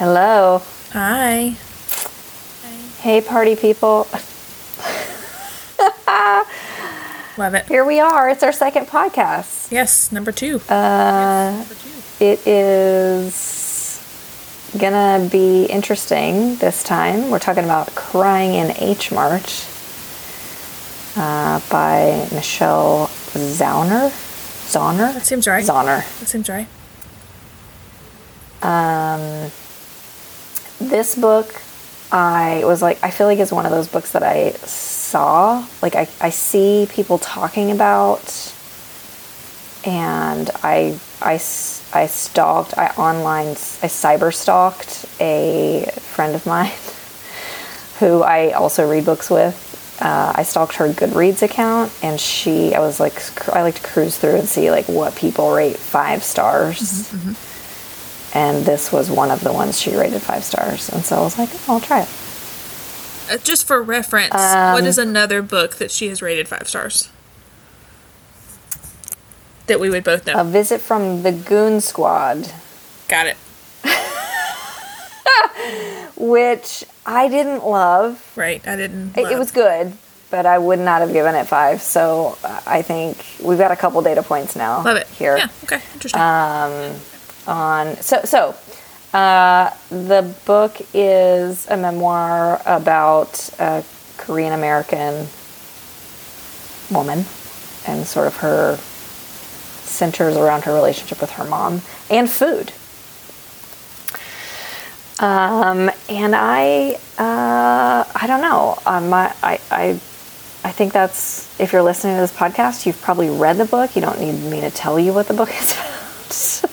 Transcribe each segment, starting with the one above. Hello. Hi. Hey, party people. Love it. Here we are. It's our second podcast. Yes, number two. It is gonna be interesting this time. We're talking about Crying in H Mart by Michelle Zauner. Zauner? That seems right. Zauner. That seems right. This book, I was like, I feel like it's one of those books that I saw. Like, I see people talking about, and I stalked, I cyber-stalked a friend of mine who I also read books with. I stalked her Goodreads account, and I was like, I like to cruise through and see, like, what people rate 5 stars. Mm-hmm, mm-hmm. And this was one of the ones she rated 5 stars. And so I was like, oh, I'll try it. Just for reference, what is another book that she has rated 5 stars? That we would both know. A Visit from the Goon Squad. Got it. Which I didn't love. Right, I didn't love. It was good, but I would not have given it 5. So I think we've got a couple data points now. Love it. Here. Yeah, okay, interesting. The book is a memoir about a Korean American woman, and sort of her centers around her relationship with her mom and food. And I don't know. I think that's, if you're listening to this podcast, you've probably read the book. You don't need me to tell you what the book is about. So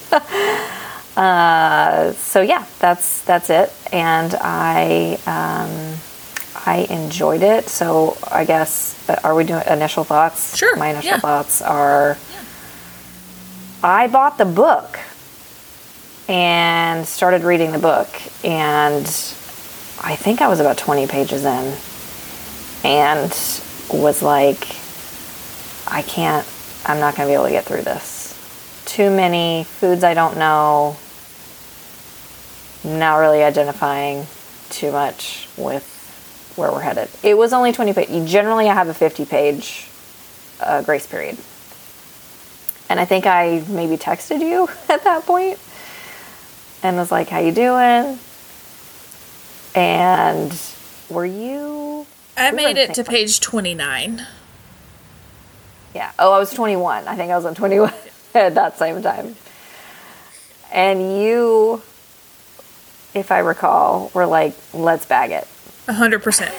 yeah, that's it, and I enjoyed it. So I guess, are we doing initial thoughts? Sure. My initial thoughts are, I bought the book and started reading the book, and I think I was about 20 pages in, and was like, I'm not going to be able to get through this. Too many foods I don't know, not really identifying too much with where we're headed. It was only 20 pages. Generally, I have a 50-page grace period. And I think I maybe texted you at that point and was like, how you doing? And were you... I made it to page 29. Yeah. Oh, I was 21. I think I was on 21. At that same time. And you, if I recall, were like, let's bag it. 100%.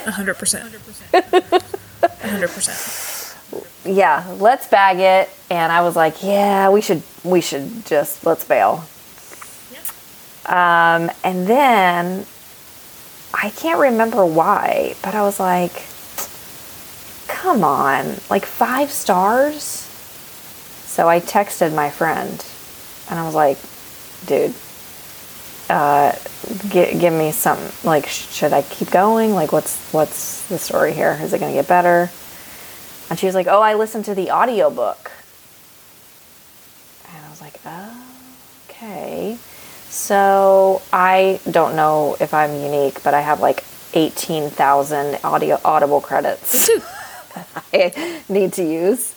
Yeah, let's bag it. And I was like, yeah, we should just, let's bail. Yeah. And then, I can't remember why, but I was like, come on, like 5 stars? So I texted my friend, and I was like, dude, give me something. Like, should I keep going? Like, what's the story here? Is it going to get better? And she was like, oh, I listened to the audiobook. And I was like, oh, okay. So I don't know if I'm unique, but I have like 18,000 Audible credits that I need to use.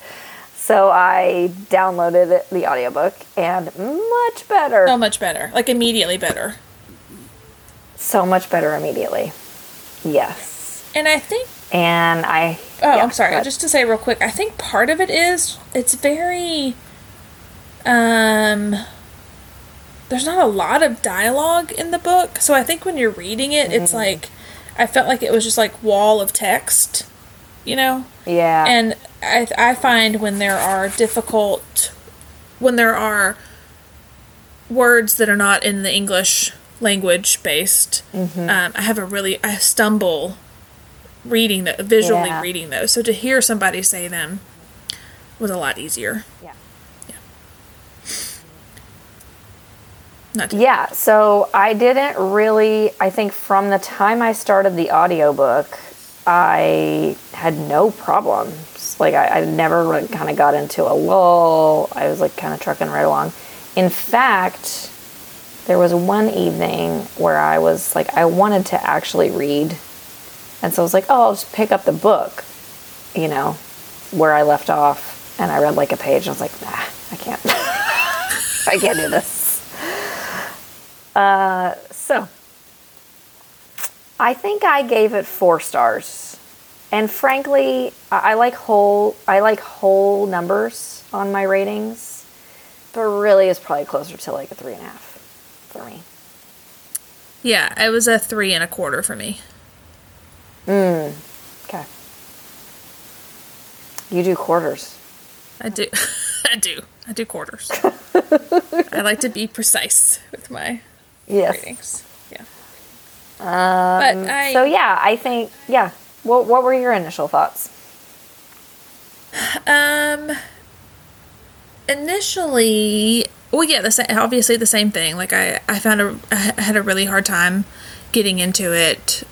So I downloaded the audiobook, and much better. So much better. Like, immediately better. So much better immediately. Yes. And I think... And I... Oh, yeah, I'm sorry. But... Just to say real quick, I think part of it is, it's very... There's not a lot of dialogue in the book. So I think when you're reading it, it's like... I felt like it was just like wall of text, you know? Yeah. And... I find when there are words that are not in the English language based, I stumble reading that, visually reading those. So to hear somebody say them was a lot easier. Yeah. So I didn't really. I think from the time I started the audiobook, I had no problem. Like, I never really kind of got into a lull. I was, like, kind of trucking right along. In fact, there was one evening where I was like, I wanted to actually read. And so I was like, oh, I'll just pick up the book, you know, where I left off. And I read like a page. And I was like, nah, I can't. I can't do this. So I think I gave it 4 stars. And frankly, I like whole numbers on my ratings, but really it's probably closer to like a 3.5 for me. Yeah, it was a 3.25 for me. Okay. You do quarters. I do quarters. I like to be precise with my ratings. Yeah. But I think. What were your initial thoughts? Initially, well, yeah, obviously the same thing. Like I had a really hard time getting into it.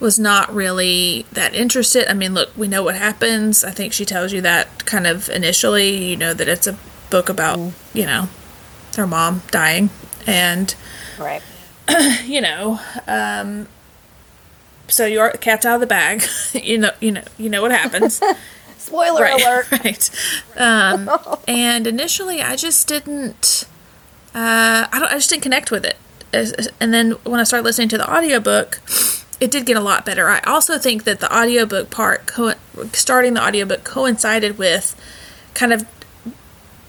Was not really that interested. I mean, look, we know what happens. I think she tells you that kind of initially, you know, that it's a book about, you know, her mom dying and, right. You know, so your cat's out of the bag, you know what happens. Spoiler alert. Right. And initially I just didn't, I just didn't connect with it. And then when I started listening to the audiobook, it did get a lot better. I also think that the audiobook part, starting the audiobook coincided with kind of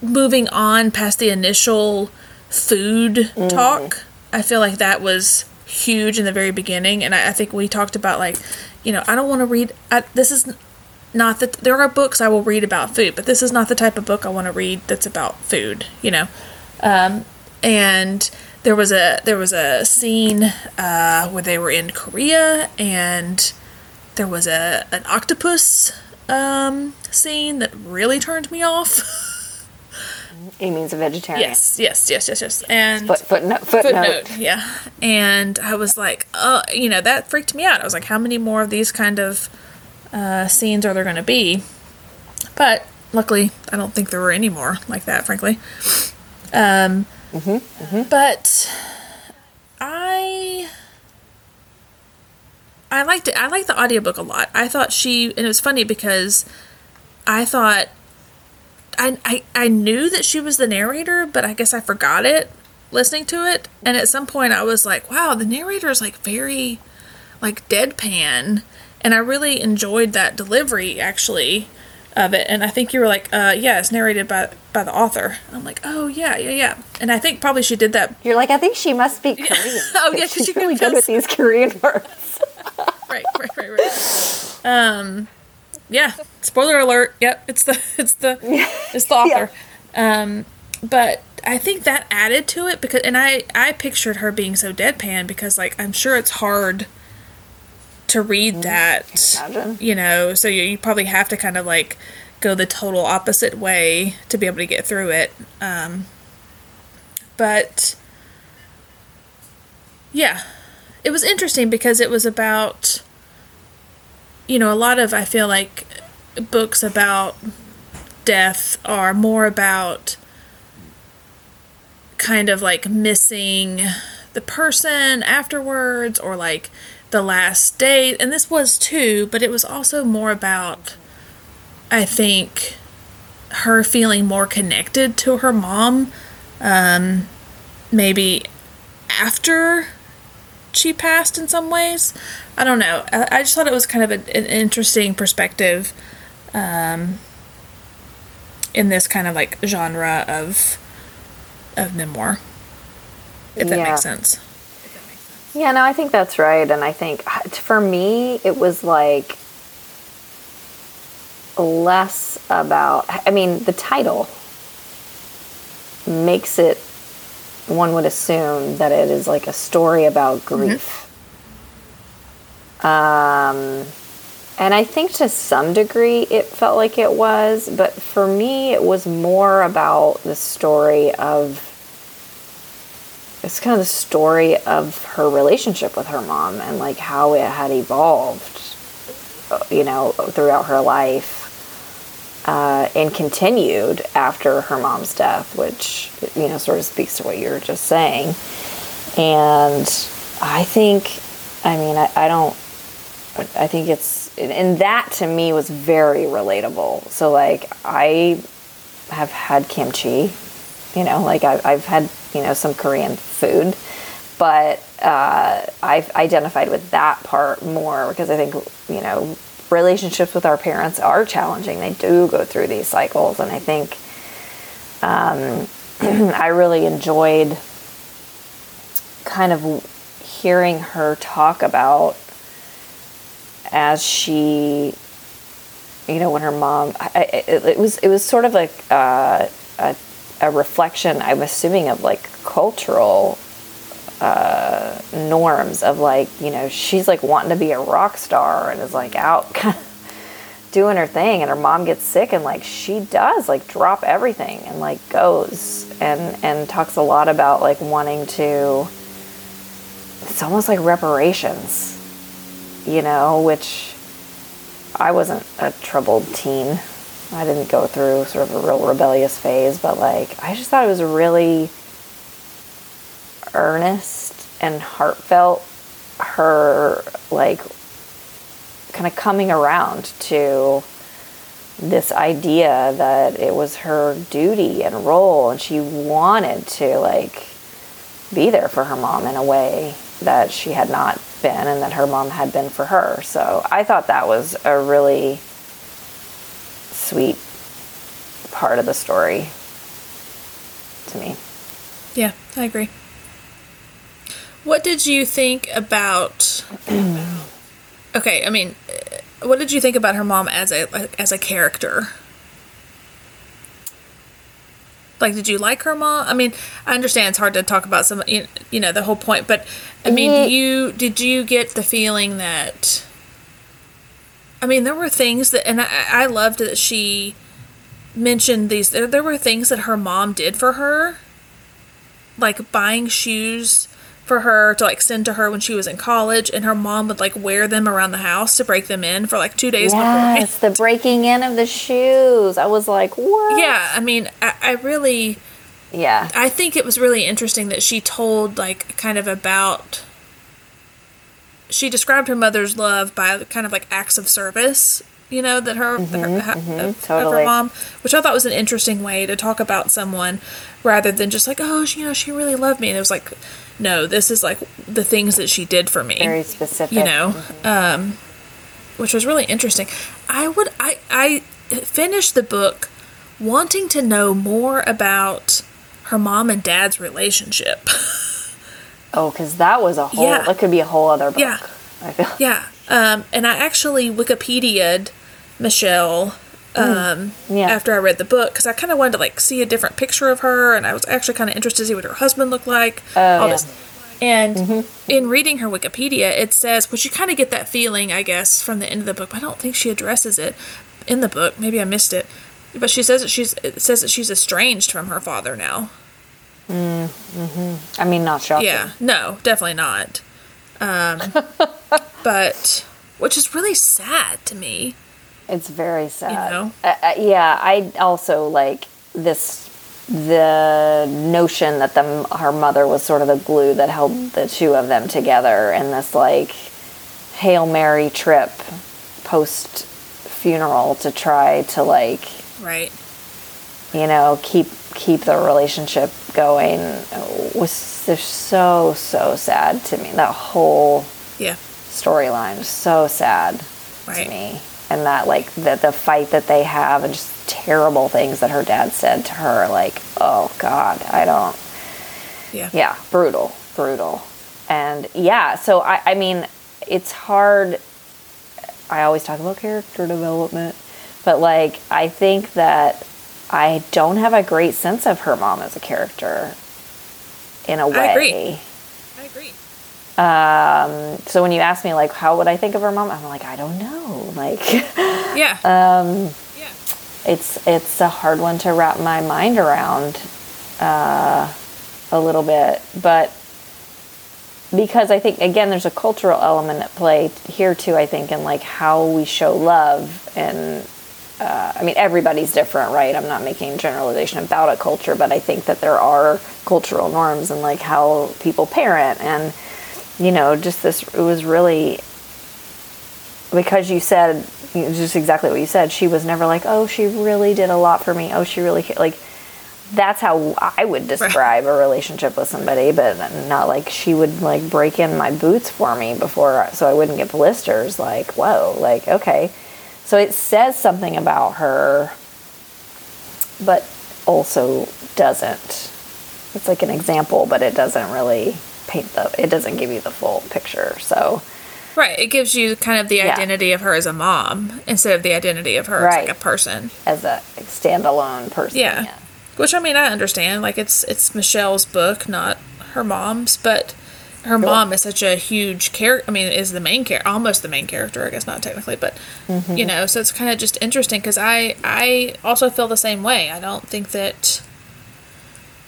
moving on past the initial food talk. I feel like that was huge in the very beginning, and I think we talked about, like, you know, I don't want to read. This is not that there are books I will read about food, but this is not the type of book I want to read that's about food, you know. And there was a scene where they were in Korea, and there was an octopus scene that really turned me off. He means a vegetarian. Yes. And footnote. Yeah. And I was like, you know, that freaked me out. I was like, how many more of these kind of scenes are there going to be? But luckily, I don't think there were any more like that, frankly. But I liked it. I liked the audiobook a lot. I thought and it was funny because I thought, I knew that she was the narrator, but I guess I forgot it listening to it. And at some point I was like, wow, the narrator is like very like deadpan. And I really enjoyed that delivery actually of it. And I think you were like, yeah, it's narrated by the author. And I'm like, oh yeah. And I think probably she did that. You're like, I think she must speak Korean. Oh yeah. She's really good with these Korean words. Right. Yeah, spoiler alert. Yep, it's the author. Yeah. But I think that added to it because, and I pictured her being so deadpan because, like, I'm sure it's hard to read that, you know. So you probably have to kind of like go the total opposite way to be able to get through it. But yeah, it was interesting because it was about, you know, a lot of, I feel like, books about death are more about kind of like missing the person afterwards or like the last day. And this was too, but it was also more about, I think, her feeling more connected to her mom, maybe after she passed in some ways. I don't know. I just thought it was kind of an interesting perspective in this kind of like genre of memoir, if that makes sense. Yeah, no, I think that's right. And I think for me, it was like less about, I mean, the title makes it, one would assume that it is like a story about grief. And I think to some degree it felt like it was, but for me it was more about the story of, it's kind of the story of her relationship with her mom and like how it had evolved, you know, throughout her life. and continued after her mom's death, which, you know, sort of speaks to what you were just saying. And I think, I mean, I think it's, and that to me was very relatable. So, like, I have had kimchi, you know, like I've had, you know, some Korean food, but I've identified with that part more because I think, you know, relationships with our parents are challenging. They do go through these cycles. And I think I really enjoyed kind of hearing her talk about as she, you know, when her mom, it was sort of like a reflection, I'm assuming, of like cultural norms of like, you know, she's like wanting to be a rock star and is like out kind of doing her thing, and her mom gets sick and like she does like drop everything and like goes and talks a lot about like wanting to, it's almost like reparations, you know, which I wasn't a troubled teen. I didn't go through sort of a real rebellious phase, but like I just thought it was really earnest and heartfelt, her like kind of coming around to this idea that it was her duty and role, and she wanted to like be there for her mom in a way that she had not been and that her mom had been for her. So I thought that was a really sweet part of the story to me. Yeah, I agree. What did you think about? Okay, I mean, what did you think about her mom as a character? Like, did you like her mom? I mean, I understand it's hard to talk about some, you know, the whole point, but I mean, did you get the feeling that? I mean, there were things that, and I loved that she mentioned these. There were things that her mom did for her, like buying shoes for her to like send to her when she was in college, and her mom would like wear them around the house to break them in for like 2 days. Yes, the breaking in of the shoes. I was like, what? Yeah, I mean, I really, yeah, I think it was really interesting that she told like kind of about, she described her mother's love by kind of like acts of service, you know, that her mom, which I thought was an interesting way to talk about someone rather than just like, oh, she, you know, she really loved me. And it was like, no, this is like the things that she did for me. Very specific. You know, which was really interesting. I finished the book wanting to know more about her mom and dad's relationship. Oh, because that was a whole, that could be a whole other book. Yeah. I feel. Yeah. And I actually Wikipedia'd Michelle after I read the book, because I kind of wanted to like see a different picture of her, and I was actually kind of interested to see what her husband looked like. And in reading her Wikipedia, it says, which you kind of get that feeling, I guess, from the end of the book, but I don't think she addresses it in the book. Maybe I missed it, but she says that she's estranged from her father now. I mean, not shocking. Yeah, no, definitely not. But which is really sad to me. It's very sad. You know? I also like the notion that her mother was sort of the glue that held the two of them together in this like Hail Mary trip post funeral to try to like, right, you know, keep the relationship going was so sad to me. That whole storyline was so sad to me, and that like the fight that they have and just terrible things that her dad said to her, like, oh God, I don't, brutal. And so I mean, it's hard. I always talk about character development, but like, I think that I don't have a great sense of her mom as a character in a way. I agree. So when you ask me like, how would I think of her mom? I'm like, I don't know. Like, it's a hard one to wrap my mind around, a little bit, but because I think, again, there's a cultural element at play here too, I think, in like how we show love and I mean, everybody's different, right? I'm not making a generalization about a culture, but I think that there are cultural norms and like how people parent and, you know, just this, it was really, because you said, just exactly what you said, she was never like, oh, she really did a lot for me. Oh, she really, like, that's how I would describe a relationship with somebody, but not like she would like break in my boots for me before, so I wouldn't get blisters. Like, whoa, like, okay. So it says something about her, but also doesn't. It's like an example, but it doesn't really paint the, it doesn't give you the full picture. So, right. It gives you kind of the identity of her as a mom instead of the identity of her as like a person. As a standalone person. Yeah. Which, I mean, I understand. Like, it's Michelle's book, not her mom's, but her mom is such a huge character. I mean, is the main character, almost the main character, I guess, not technically, but, you know, so it's kind of just interesting because I also feel the same way. I don't think that,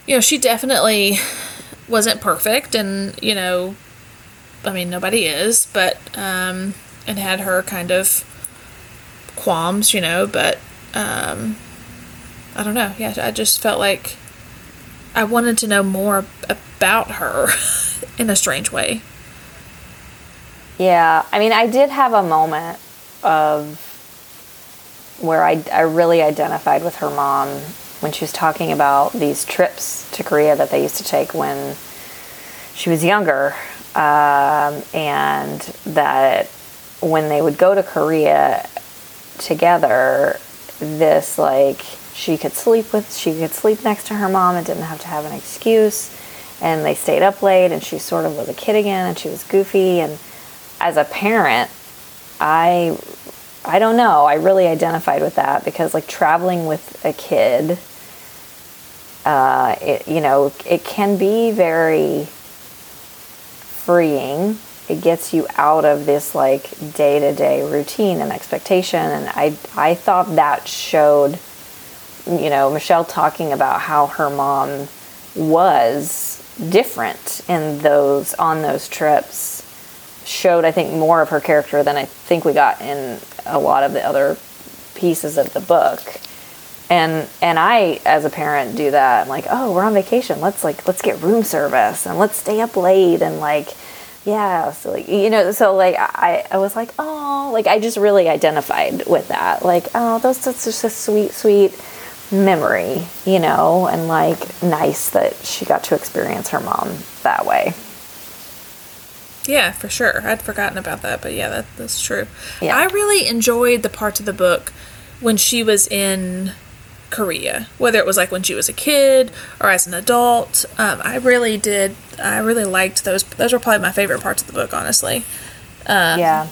you know, she definitely wasn't perfect and, you know, I mean, nobody is, but, and had her kind of qualms, you know, but, I don't know. Yeah, I just felt like I wanted to know more about her in a strange way. Yeah. I mean, I did have a moment of where I really identified with her mom when she was talking about these trips to Korea that they used to take when she was younger. And that when they would go to Korea together, this, like, she could sleep next to her mom and didn't have to have an excuse. And they stayed up late and she sort of was a kid again and she was goofy. And as a parent, I don't know. I really identified with that because, like, traveling with a kid, it, you know, it can be very freeing. It gets you out of this, like, day-to-day routine and expectation. And I thought that showed, you know, Michelle talking about how her mom was different in those, on those trips, showed, I think, more of her character than I think we got in a lot of the other pieces of the book. And I, as a parent, do that. I'm like, oh, we're on vacation. Let's get room service and let's stay up late. And like, yeah. So like, you know, so like, I was like, oh, like, I just really identified with that. Like, oh, that's just a sweet memory, you know, and like nice that she got to experience her mom that way. Yeah, for sure. I'd forgotten about that, but yeah, that's true. Yeah. I really enjoyed the parts of the book when she was in Korea, whether it was like when she was a kid or as an adult. I really liked those. Those were probably my favorite parts of the book, honestly. Yeah.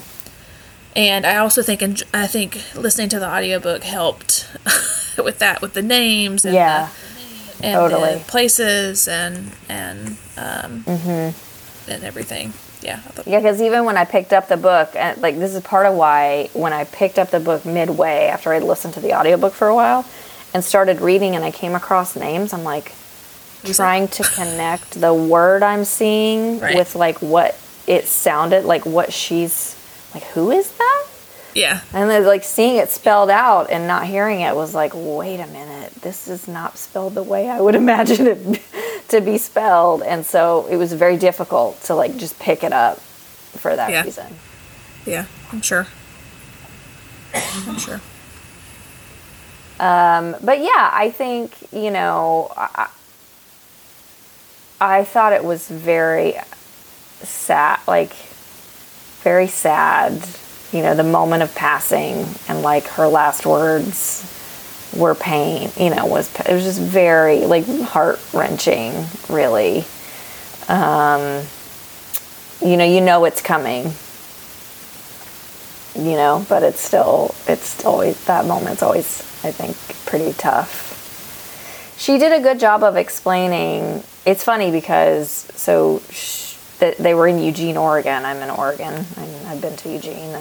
And I also think listening to the audiobook helped with that, with the names and, the places and everything. Yeah. Yeah, because even when I picked up the book, and like this is part of why when I picked up the book midway after I listened to the audiobook for a while and started reading and I came across names, I'm like trying to connect the word I'm seeing with like what it sounded like, what she's like, who is that? Yeah. And then like seeing it spelled out and not hearing it was like, wait a minute, this is not spelled the way I would imagine it to be spelled. And so it was very difficult to like just pick it up for that reason. Yeah, I'm sure. But yeah, I think, you know, I thought it was very sad, like very sad, you know, the moment of passing and like her last words were pain, you know, it was just very like heart-wrenching, really. You know it's coming, you know, but it's always, that moment's always, I think, pretty tough. She did a good job of explaining. It's funny because they were in Eugene, Oregon. I'm in Oregon. I've been to Eugene,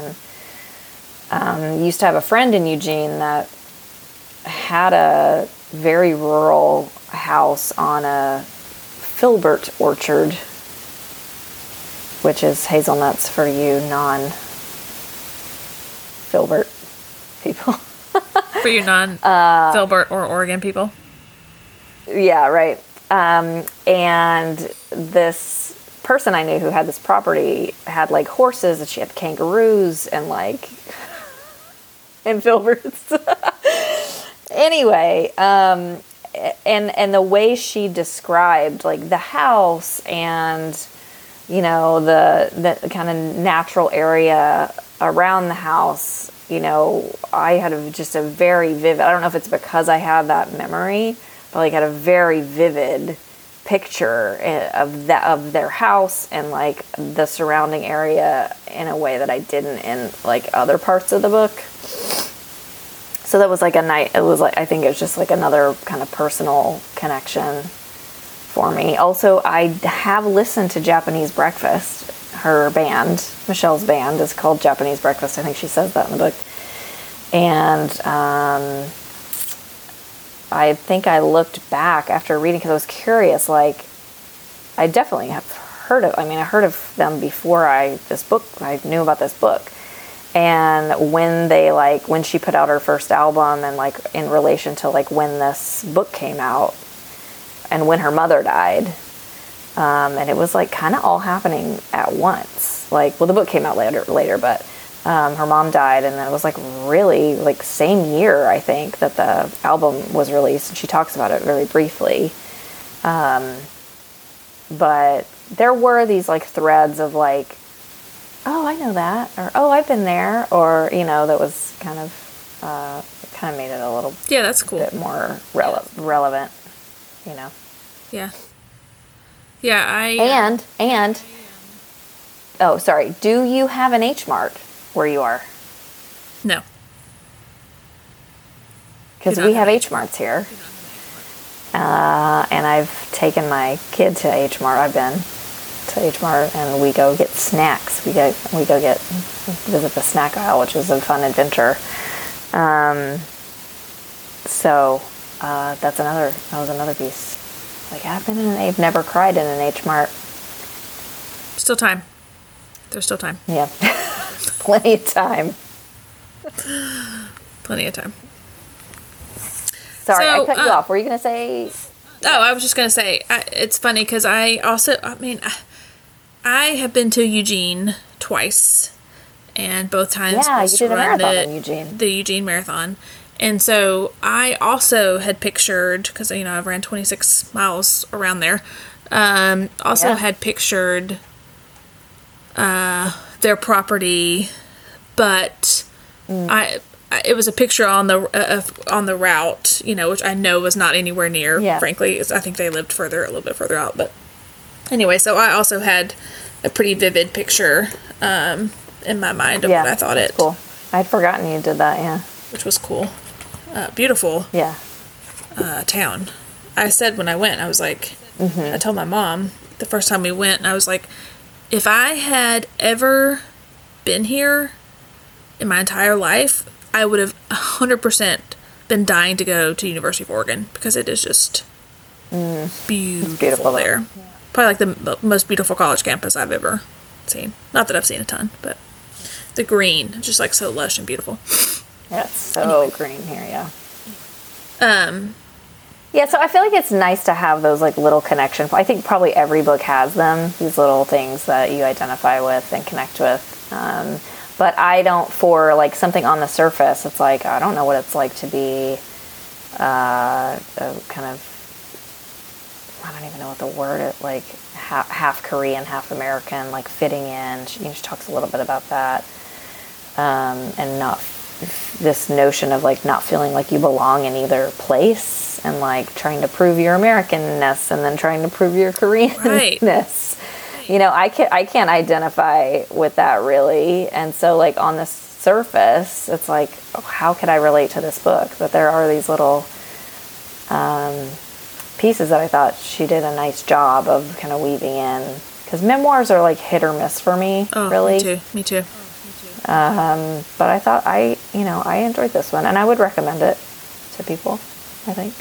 and used to have a friend in Eugene that had a very rural house on a filbert orchard, which is hazelnuts for you non-filbert people. For you non-Filbert or Oregon people? Yeah, right. And this person I knew who had this property had, like, horses, and she had kangaroos and, like, and Filberts. Anyway, and the way she described, like, the house and, you know, the kind of natural area around the house, you know, I had just a very vivid, I don't know if it's because I have that memory, but, like, had a very vivid picture of their house and, like, the surrounding area in a way that I didn't in, like, other parts of the book. So that was, like, a night, it was, like, I think it was just, like, another kind of personal connection for me. Also, I have listened to Japanese Breakfast. Her band, Michelle's band, is called Japanese Breakfast. I think she says that in the book. And I think I looked back after reading because I was curious. Like, I definitely have heard of. I mean, I heard of them before I knew about this book. And when she put out her first album, and, like, in relation to, like, when this book came out, and when her mother died. And it was, like, kind of all happening at once. Like, well, the book came out later, but her mom died, and then it was, like, really, like, same year, I think, that the album was released, and she talks about it very briefly. But there were these, like, threads of, like, oh, I know that, or oh, I've been there, or, you know, that was kind of made it a little that's cool. bit more relevant, you know. Yeah. Yeah, do you have an H Mart where you are? No. Because we have H Marts here. And I've taken my kid to H Mart. I've been to H Mart, and we go get snacks. We visit the snack aisle, which is a fun adventure. So that was another piece. Like, I've never cried in an H Mart. Still time. There's still time. Yeah. Plenty of time. Plenty of time. Sorry, I cut you off. Were you going to say? Oh, I was just going to say, it's funny because I also, I have been to Eugene twice. And both times. Yeah, you did a marathon in Eugene. The Eugene Marathon. And so I also had pictured, because, you know, I've ran 26 miles around there, had pictured their property, but it was a picture on the route, you know, which I know was not anywhere near, frankly. I think they lived a little bit further out. But anyway, so I also had a pretty vivid picture in my mind of what I thought it. Cool. I'd forgotten you did that, yeah. Which was cool. Beautiful town. I said when I went, I was like, I told my mom the first time we went, I was like, if I had ever been here in my entire life, I would have 100% been dying to go to University of Oregon, because it is just beautiful there. Yeah. Probably like the most beautiful college campus I've ever seen. Not that I've seen a ton, but the green, just like so lush and beautiful. Yeah, it's so green here, yeah. Yeah, so I feel like it's nice to have those, like, little connections. I think probably every book has them, these little things that you identify with and connect with. But I don't, for, like, something on the surface, it's like, I don't know what it's like to be I don't even know what the word is, like, half Korean, half American, like, fitting in. She talks a little bit about that. And not this notion of, like, not feeling like you belong in either place, and, like, trying to prove your Americanness and then trying to prove your Koreanness. Right. You know, I can't identify with that really. And so, like, on the surface, it's like, oh, how could I relate to this book? But there are these little pieces that I thought she did a nice job of kind of weaving in, because memoirs are, like, hit or miss for me. Oh, really. Me too. But I thought I enjoyed this one, and I would recommend it to people, I think.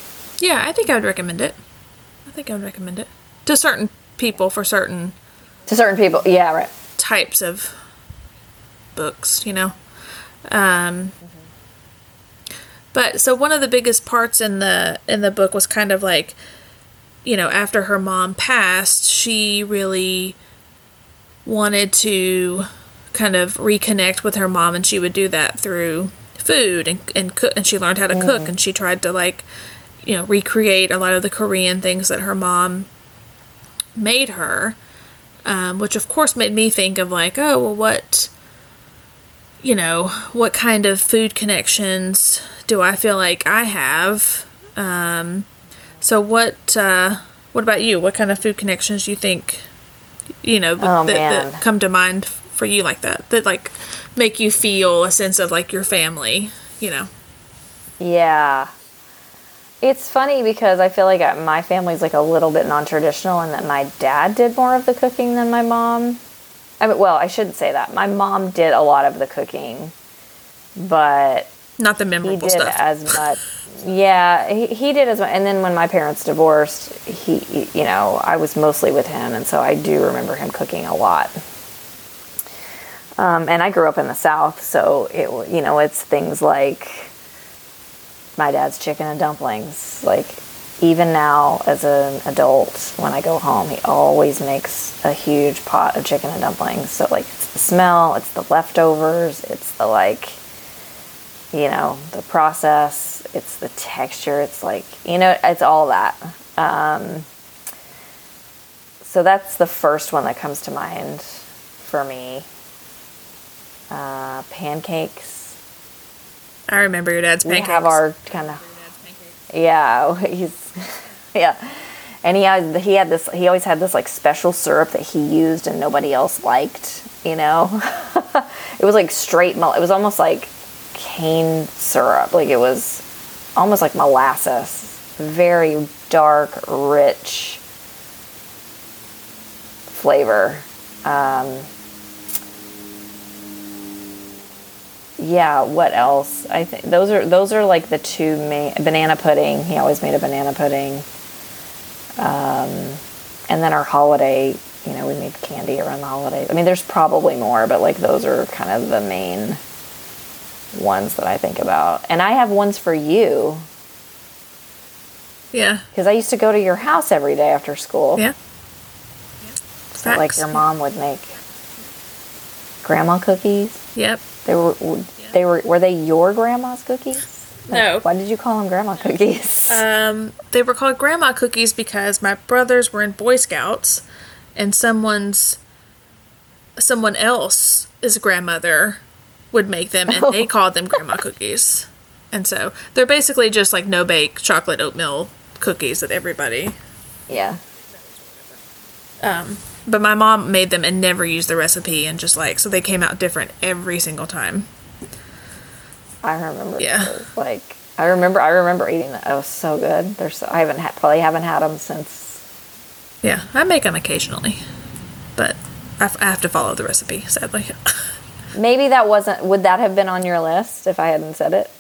Yeah, I think I would recommend it. To certain people to certain people, yeah, right. Types of books, you know. But so one of the biggest parts in the book was kind of like, you know, after her mom passed, she really wanted to kind of reconnect with her mom, and she would do that through food and cook, and she learned how to cook, and she tried to, like, you know, recreate a lot of the Korean things that her mom made her, which of course made me think of like, oh, well, what kind of food connections do I feel like I have? So what about you? What kind of food connections do you think, you know, that come to mind for you like that like make you feel a sense of like your family, you know? Yeah. It's funny because I feel like my family's like a little bit non-traditional in that my dad did more of the cooking than my mom. I mean, well, I shouldn't say that. My mom did a lot of the cooking, but not the memorable stuff. He did as much. Yeah, he did as much. And then when my parents divorced, he, you know, I was mostly with him, and so I do remember him cooking a lot. And I grew up in the South, so it, you know, it's things like my dad's chicken and dumplings. Like, even now, as an adult, when I go home, he always makes a huge pot of chicken and dumplings. So, like, it's the smell, it's the leftovers, it's the, like, you know, the process, it's the texture, it's like, you know, it's all that. So that's the first one that comes to mind for me. Pancakes. I remember your dad's pancakes. We have our kind of... Yeah, and he always had this like special syrup that he used and nobody else liked, you know. It was like straight it was almost like cane syrup, like it was almost like molasses, very dark, rich flavor. Yeah, what else? I think those are like the two main. Banana pudding. He always made a banana pudding. And then our holiday, you know, we made candy around the holidays. I mean, there's probably more, but like those are kind of the main ones that I think about. And I have ones for you. Yeah. Because I used to go to your house every day after school. Yeah. So like your mom would make grandma cookies. Yep. Were they your grandma's cookies? Like, no. Why did you call them grandma cookies? They were called grandma cookies because my brothers were in Boy Scouts, and someone else's grandmother would make them, and they called them grandma cookies. And so they're basically just like no bake chocolate oatmeal cookies that everybody. Yeah. But my mom made them and never used the recipe, and just like, so they came out different every single time. I remember. Yeah. Those. Like, I remember eating them. It was so good. I haven't had them since. Yeah. I make them occasionally, but I have to follow the recipe, sadly. Maybe that would that have been on your list if I hadn't said it?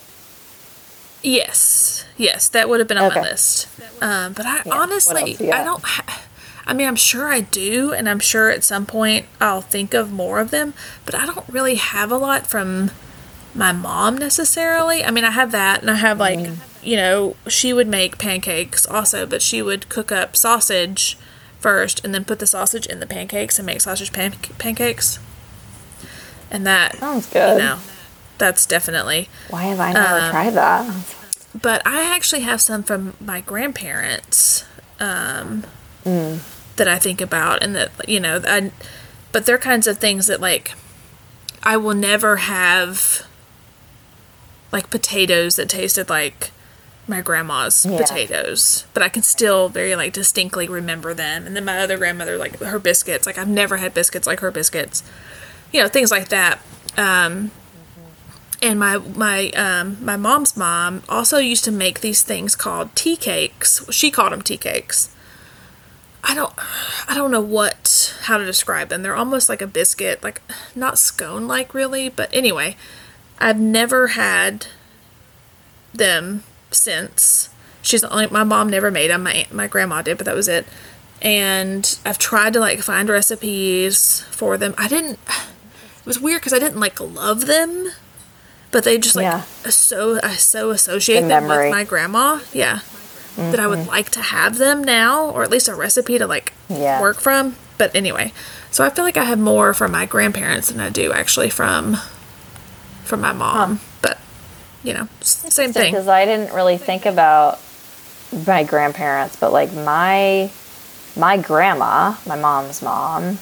Yes. That would have been on my list. But honestly, I don't... I mean, I'm sure I do, and I'm sure at some point I'll think of more of them, but I don't really have a lot from my mom necessarily. I mean, I have that, and I have, like, you know, she would make pancakes also, but she would cook up sausage first and then put the sausage in the pancakes and make sausage pancakes. And that... Sounds good. You know, that's definitely... Why have I never tried that? But I actually have some from my grandparents, that I think about, and that, you know, but they're kinds of things that, like, I will never have, like, potatoes that tasted like my grandma's potatoes, but I can still very, like, distinctly remember them. And then my other grandmother, like, her biscuits, like, I've never had biscuits like her biscuits, you know, things like that. And my mom's mom also used to make these things called tea cakes. She called them tea cakes. I don't know how to describe them. They're almost like a biscuit, like not scone-like really, but anyway, I've never had them since. My mom never made them. My grandma did, but that was it. And I've tried to like find recipes for them. It was weird because I didn't like love them. But they just, like, so associate them with my grandma. Yeah. Mm-hmm. That I would like to have them now, or at least a recipe to, like, work from. But anyway, so I feel like I have more from my grandparents than I do, actually, from my mom. But, you know, same thing. Because I didn't really think about my grandparents, but, like, my grandma, my mom's mom,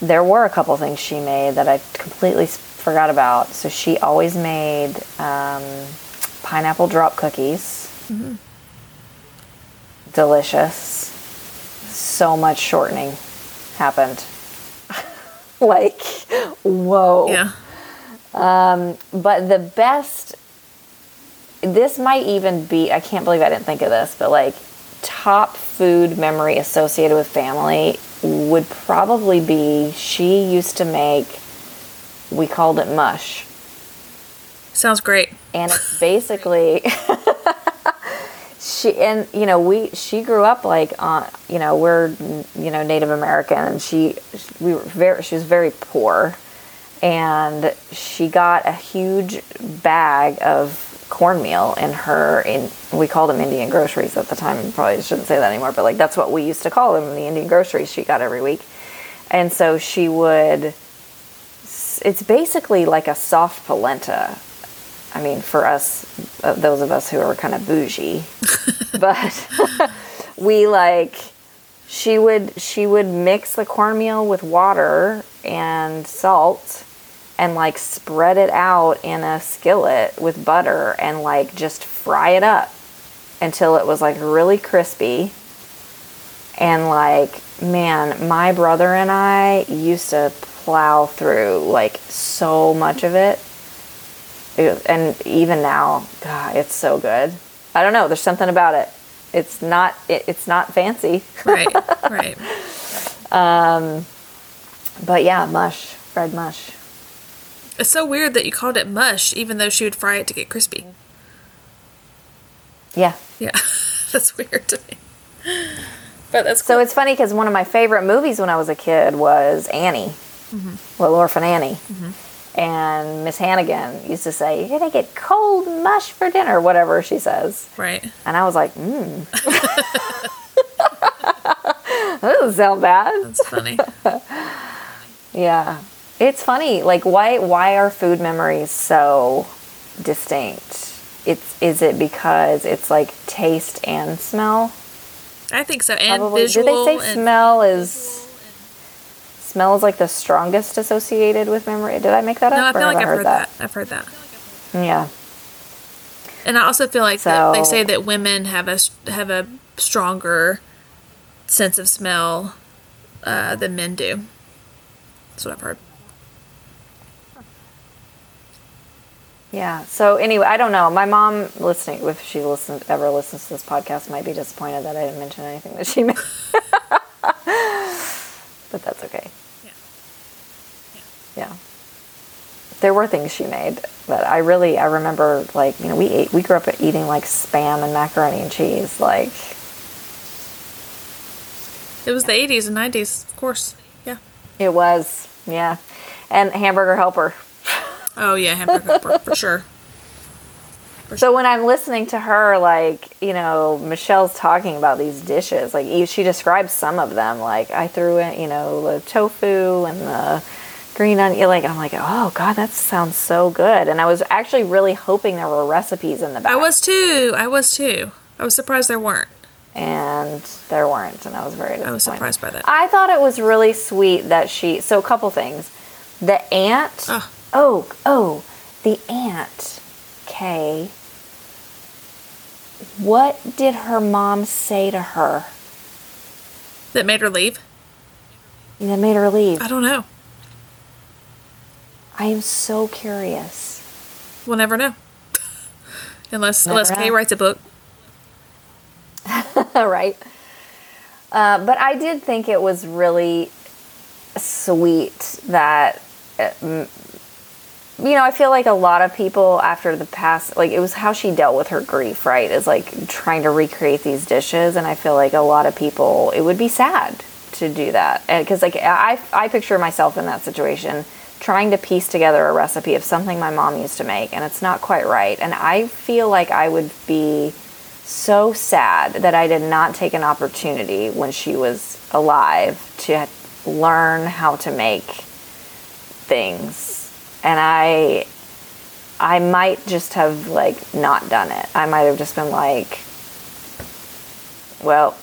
there were a couple things she made that I completely forgot about. So she always made pineapple drop cookies. Mm-hmm. Delicious. So much shortening happened. Like, whoa. Yeah. But the best, this might even be, I can't believe I didn't think of this, but like top food memory associated with family would probably be she used to make, we called it mush. Sounds great. And it's basically she grew up like on, you know, we're, you know, Native American, and she was very poor, and she got a huge bag of cornmeal in we called them Indian groceries at the time, probably shouldn't say that anymore, but like that's what we used to call them, the Indian groceries she got every week. And so she would, it's basically like a soft polenta. I mean, for us, those of us who are kind of bougie, but we like, she would mix the cornmeal with water and salt and like spread it out in a skillet with butter and like just fry it up until it was like really crispy. And like, man, my brother and I used to plow through like so much of it. And even now, God, it's so good. I don't know. There's something about it. It's not fancy. Right. But yeah, mush, fried mush. It's so weird that you called it mush, even though she would fry it to get crispy. Yeah. That's weird to me. But that's cool. So it's funny because one of my favorite movies when I was a kid was Annie, mm-hmm. Little Orphan Annie. Mm-hmm. And Miss Hannigan used to say, "You're going to get cold mush for dinner," whatever she says. Right. And I was like, that doesn't sound bad. That's funny. Yeah. It's funny. Like, why are food memories so distinct? Is it because it's like taste and smell? I think so. And probably. Visual. Did they say smell is like the strongest associated with memory? Did I make that up? No, I feel like I've heard that. Yeah. And I also feel like they say that women have a stronger sense of smell than men do. That's what I've heard. Yeah. So anyway, I don't know. My mom, listening, if she ever listens to this podcast, might be disappointed that I didn't mention anything that she made. But that's okay. Yeah. There were things she made, but I remember, like, you know, we grew up eating like Spam and macaroni and cheese, like. It was the 80s and 90s, of course. Yeah. It was, yeah. And Hamburger Helper. Oh yeah, Hamburger Helper, for sure. So when I'm listening to her, like, you know, Michelle's talking about these dishes, like she describes some of them, like I threw in, you know, the tofu and the green onion, like I'm like, oh God, that sounds so good. And I was actually really hoping there were recipes in the back. I was too. I was surprised there weren't. And there weren't, and I was very disappointed. I was surprised by that. I thought it was really sweet that so a couple things. The aunt, the aunt, Kay, what did her mom say to her? That made her leave? That made her leave. I don't know. I am so curious. We'll never know. Unless Kay writes a book. Right. But I did think it was really sweet that... you know, I feel like a lot of people after the past, like, it was how she dealt with her grief, right? Is like trying to recreate these dishes. And I feel like a lot of people, it would be sad to do that. Because, like, I picture myself in that situation trying to piece together a recipe of something my mom used to make, and it's not quite right. And I feel like I would be so sad that I did not take an opportunity when she was alive to learn how to make things. And I might just have, like, not done it. I might have just been like, well,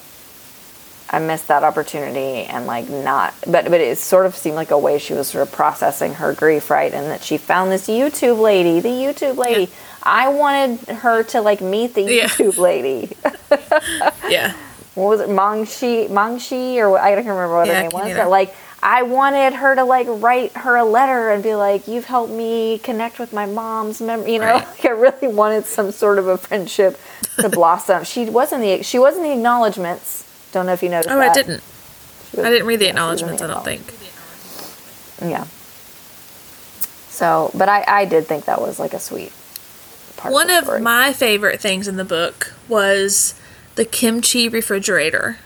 I missed that opportunity, and, like, not, but it sort of seemed like a way she was sort of processing her grief, right? And that she found this the YouTube lady. Yeah. I wanted her to, like, meet the YouTube lady. Yeah. What was it? Mangshi, or I don't remember what her name was, but, like, I wanted her to, like, write her a letter and be like, you've helped me connect with my mom's memory, you know? Right. Like, I really wanted some sort of a friendship to blossom. She wasn't the acknowledgments. Don't know if you noticed that. Oh, I didn't. I didn't read the acknowledgments, I don't think. Yeah. So, but I did think that was, like, a sweet part. One of my favorite things in the book was the kimchi refrigerator.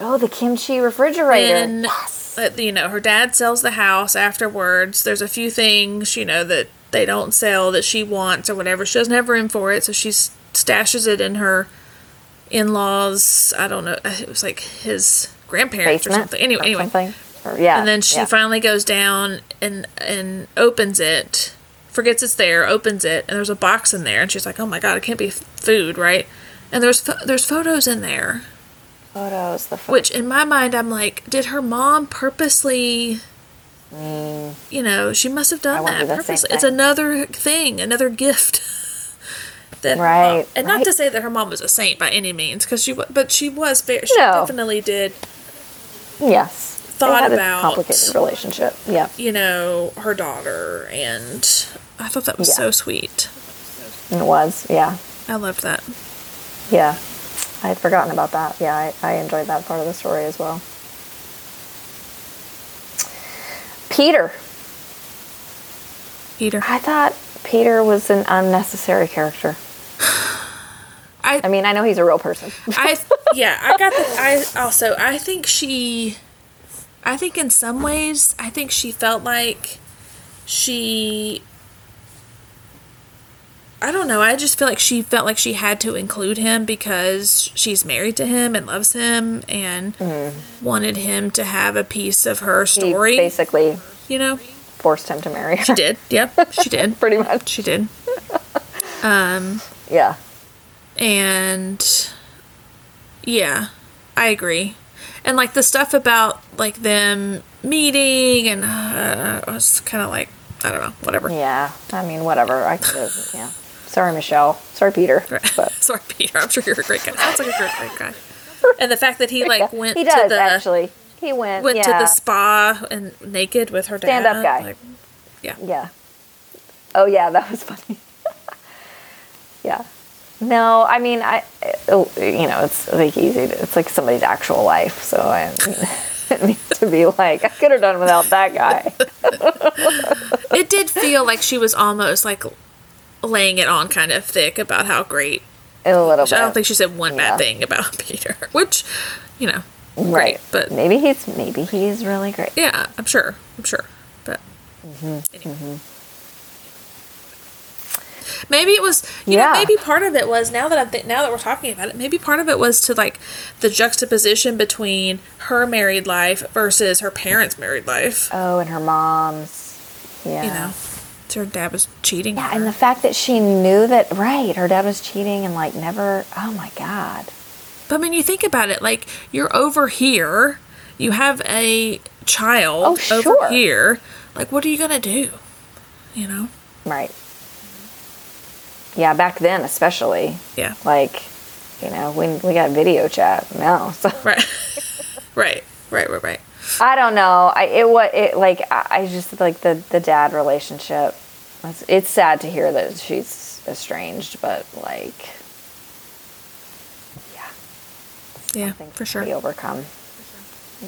Oh, the kimchi refrigerator. And, yes. You know, her dad sells the house afterwards. There's a few things, you know, that they don't sell that she wants or whatever. She doesn't have room for it, so she stashes it in her in-laws. I don't know. It was like his grandparents basement or something. Anyway. Something. Or, yeah. And then she finally goes down and opens it, forgets it's there, opens it, and there's a box in there. And she's like, oh, my God, it can't be food, right? And there's photos in there. Which in my mind I'm like, did her mom purposely you know, she must have done that purposely. It's another thing, another gift that right, and not to say that her mom was a saint by any means, because she was very, she definitely did thought about a complicated relationship, you know, her daughter, and I thought that was so sweet. It was I loved that. I had forgotten about that. Yeah, I enjoyed that part of the story as well. Peter. I thought Peter was an unnecessary character. I mean, I know he's a real person. I think in some ways, I think she felt like she, I don't know. I just felt like she had to include him because she's married to him and loves him and wanted him to have a piece of her story. She basically, you know, forced him to marry her. She did. Yep, she did. Pretty much. She did. Yeah. And yeah, I agree. And like the stuff about like them meeting and I was kind of like, I don't know, whatever. Yeah, I mean, whatever. I could have, yeah. Sorry, Michelle. Sorry, Peter. But. Sorry, Peter. I'm sure you're a great guy. Sounds like a great guy. And the fact that he like went he does, to the actually he went to the spa and naked with her dad. Stand up guy. Like, yeah. Oh yeah, that was funny. Yeah. No, I mean, you know, it's like easy. It's like somebody's actual life, so I didn't need to be like I could have done without that guy. It did feel like she was almost like laying it on kind of thick about how great. A little bit. I don't think she said one bad thing about Peter, which, you know, right? But maybe he's really great. Yeah, I'm sure. But anyway. Maybe it was you know, maybe part of it was now that we're talking about it, maybe part of it was to like the juxtaposition between her married life versus her parents' married life. Oh, and her mom's. Yeah. You know. Her dad was cheating. Yeah, on her. And the fact that she knew that her dad was cheating and like never oh my God. But when you think about it, like you're over here, you have a child over here. Like what are you gonna do? You know? Right. Yeah, back then especially. Yeah. Like, you know, when we got video chat now. So. Right. Right. I don't know. I just like the dad relationship. It's sad to hear that she's estranged, but like, yeah, for sure. Be overcome. For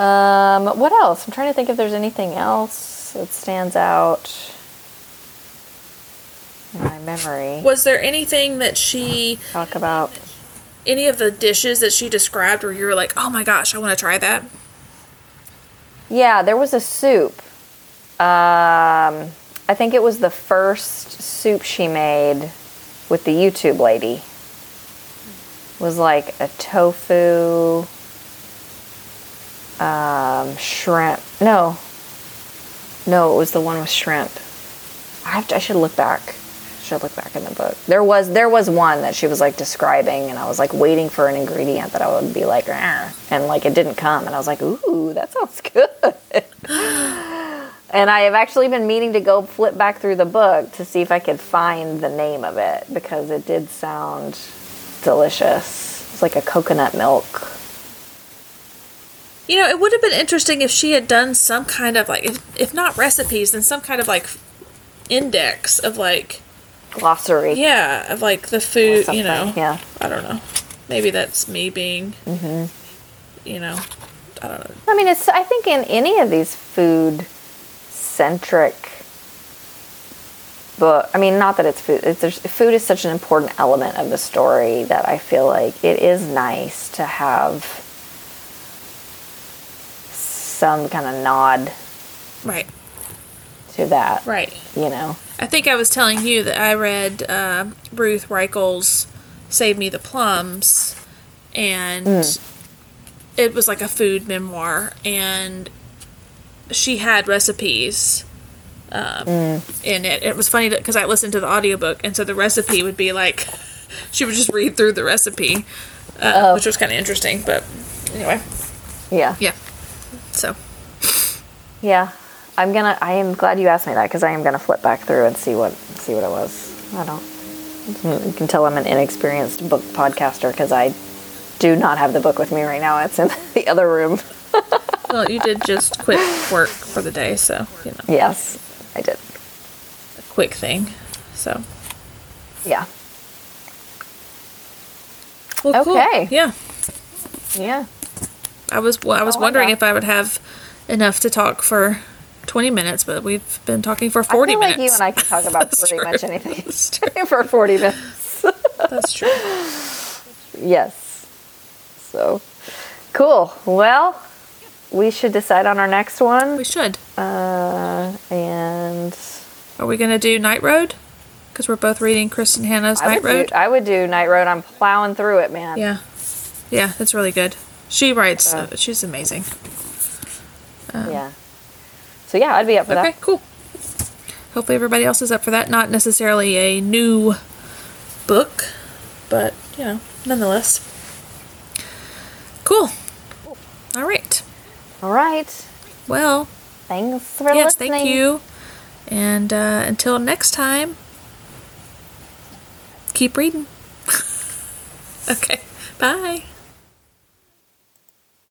sure. Yeah. What else? I'm trying to think if there's anything else that stands out. My memory. Was there anything that she talk about? Any of the dishes that she described where you were like, oh my gosh, I want to try that? Yeah, there was a soup. I think it was the first soup she made with the YouTube lady. It was like a tofu, shrimp. No, it was the one with shrimp. I should look back. Should look back in the book. There was one that she was like describing, and I was like waiting for an ingredient that I would be like, and like it didn't come, and I was like, ooh, that sounds good. And I have actually been meaning to go flip back through the book to see if I could find the name of it, because it did sound delicious. It's like a coconut milk. You know, it would have been interesting if she had done some kind of like, if not recipes, then some kind of like index of like glossary. Yeah, of like the food, you know. Yeah. I don't know. Maybe that's me being, you know, I don't know. I mean, I think in any of these food-centric books, I mean, not that it's food. Food is such an important element of the story that I feel like it is nice to have some kind of nod. Right. To that. Right. You know. I think I was telling you that I read Ruth Reichel's Save Me the Plums, and it was like a food memoir, and she had recipes in it. It was funny because I listened to the audiobook, and so the recipe would be like, she would just read through the recipe, which was kind of interesting, but anyway. Yeah. Yeah. So. Yeah. I am glad you asked me that, because I am gonna flip back through and see what it was. You can tell I'm an inexperienced book podcaster, because I do not have the book with me right now. It's in the other room. Well, you did just quit work for the day, so you know. Yes, I did. A quick thing, so. Yeah. Well, okay. Cool. Yeah. Yeah. I was wondering if I would have enough to talk for 20 minutes, but we've been talking for 40 minutes. I feel like you and I can talk about pretty much anything for 40 minutes. That's true. Yes. So, cool. Well, we should decide on our next one. We should. And are we going to do Night Road? Because we're both reading Kristen Hannah's Night Road. I would do Night Road. I'm plowing through it, man. Yeah. Yeah, that's really good. She writes. She's amazing. Yeah. So, yeah, I'd be up for that. Okay, cool. Hopefully everybody else is up for that. Not necessarily a new book, but, you know, nonetheless. Cool. All right. Well. Thanks for listening. Yes, thank you. And until next time, keep reading. Okay, bye.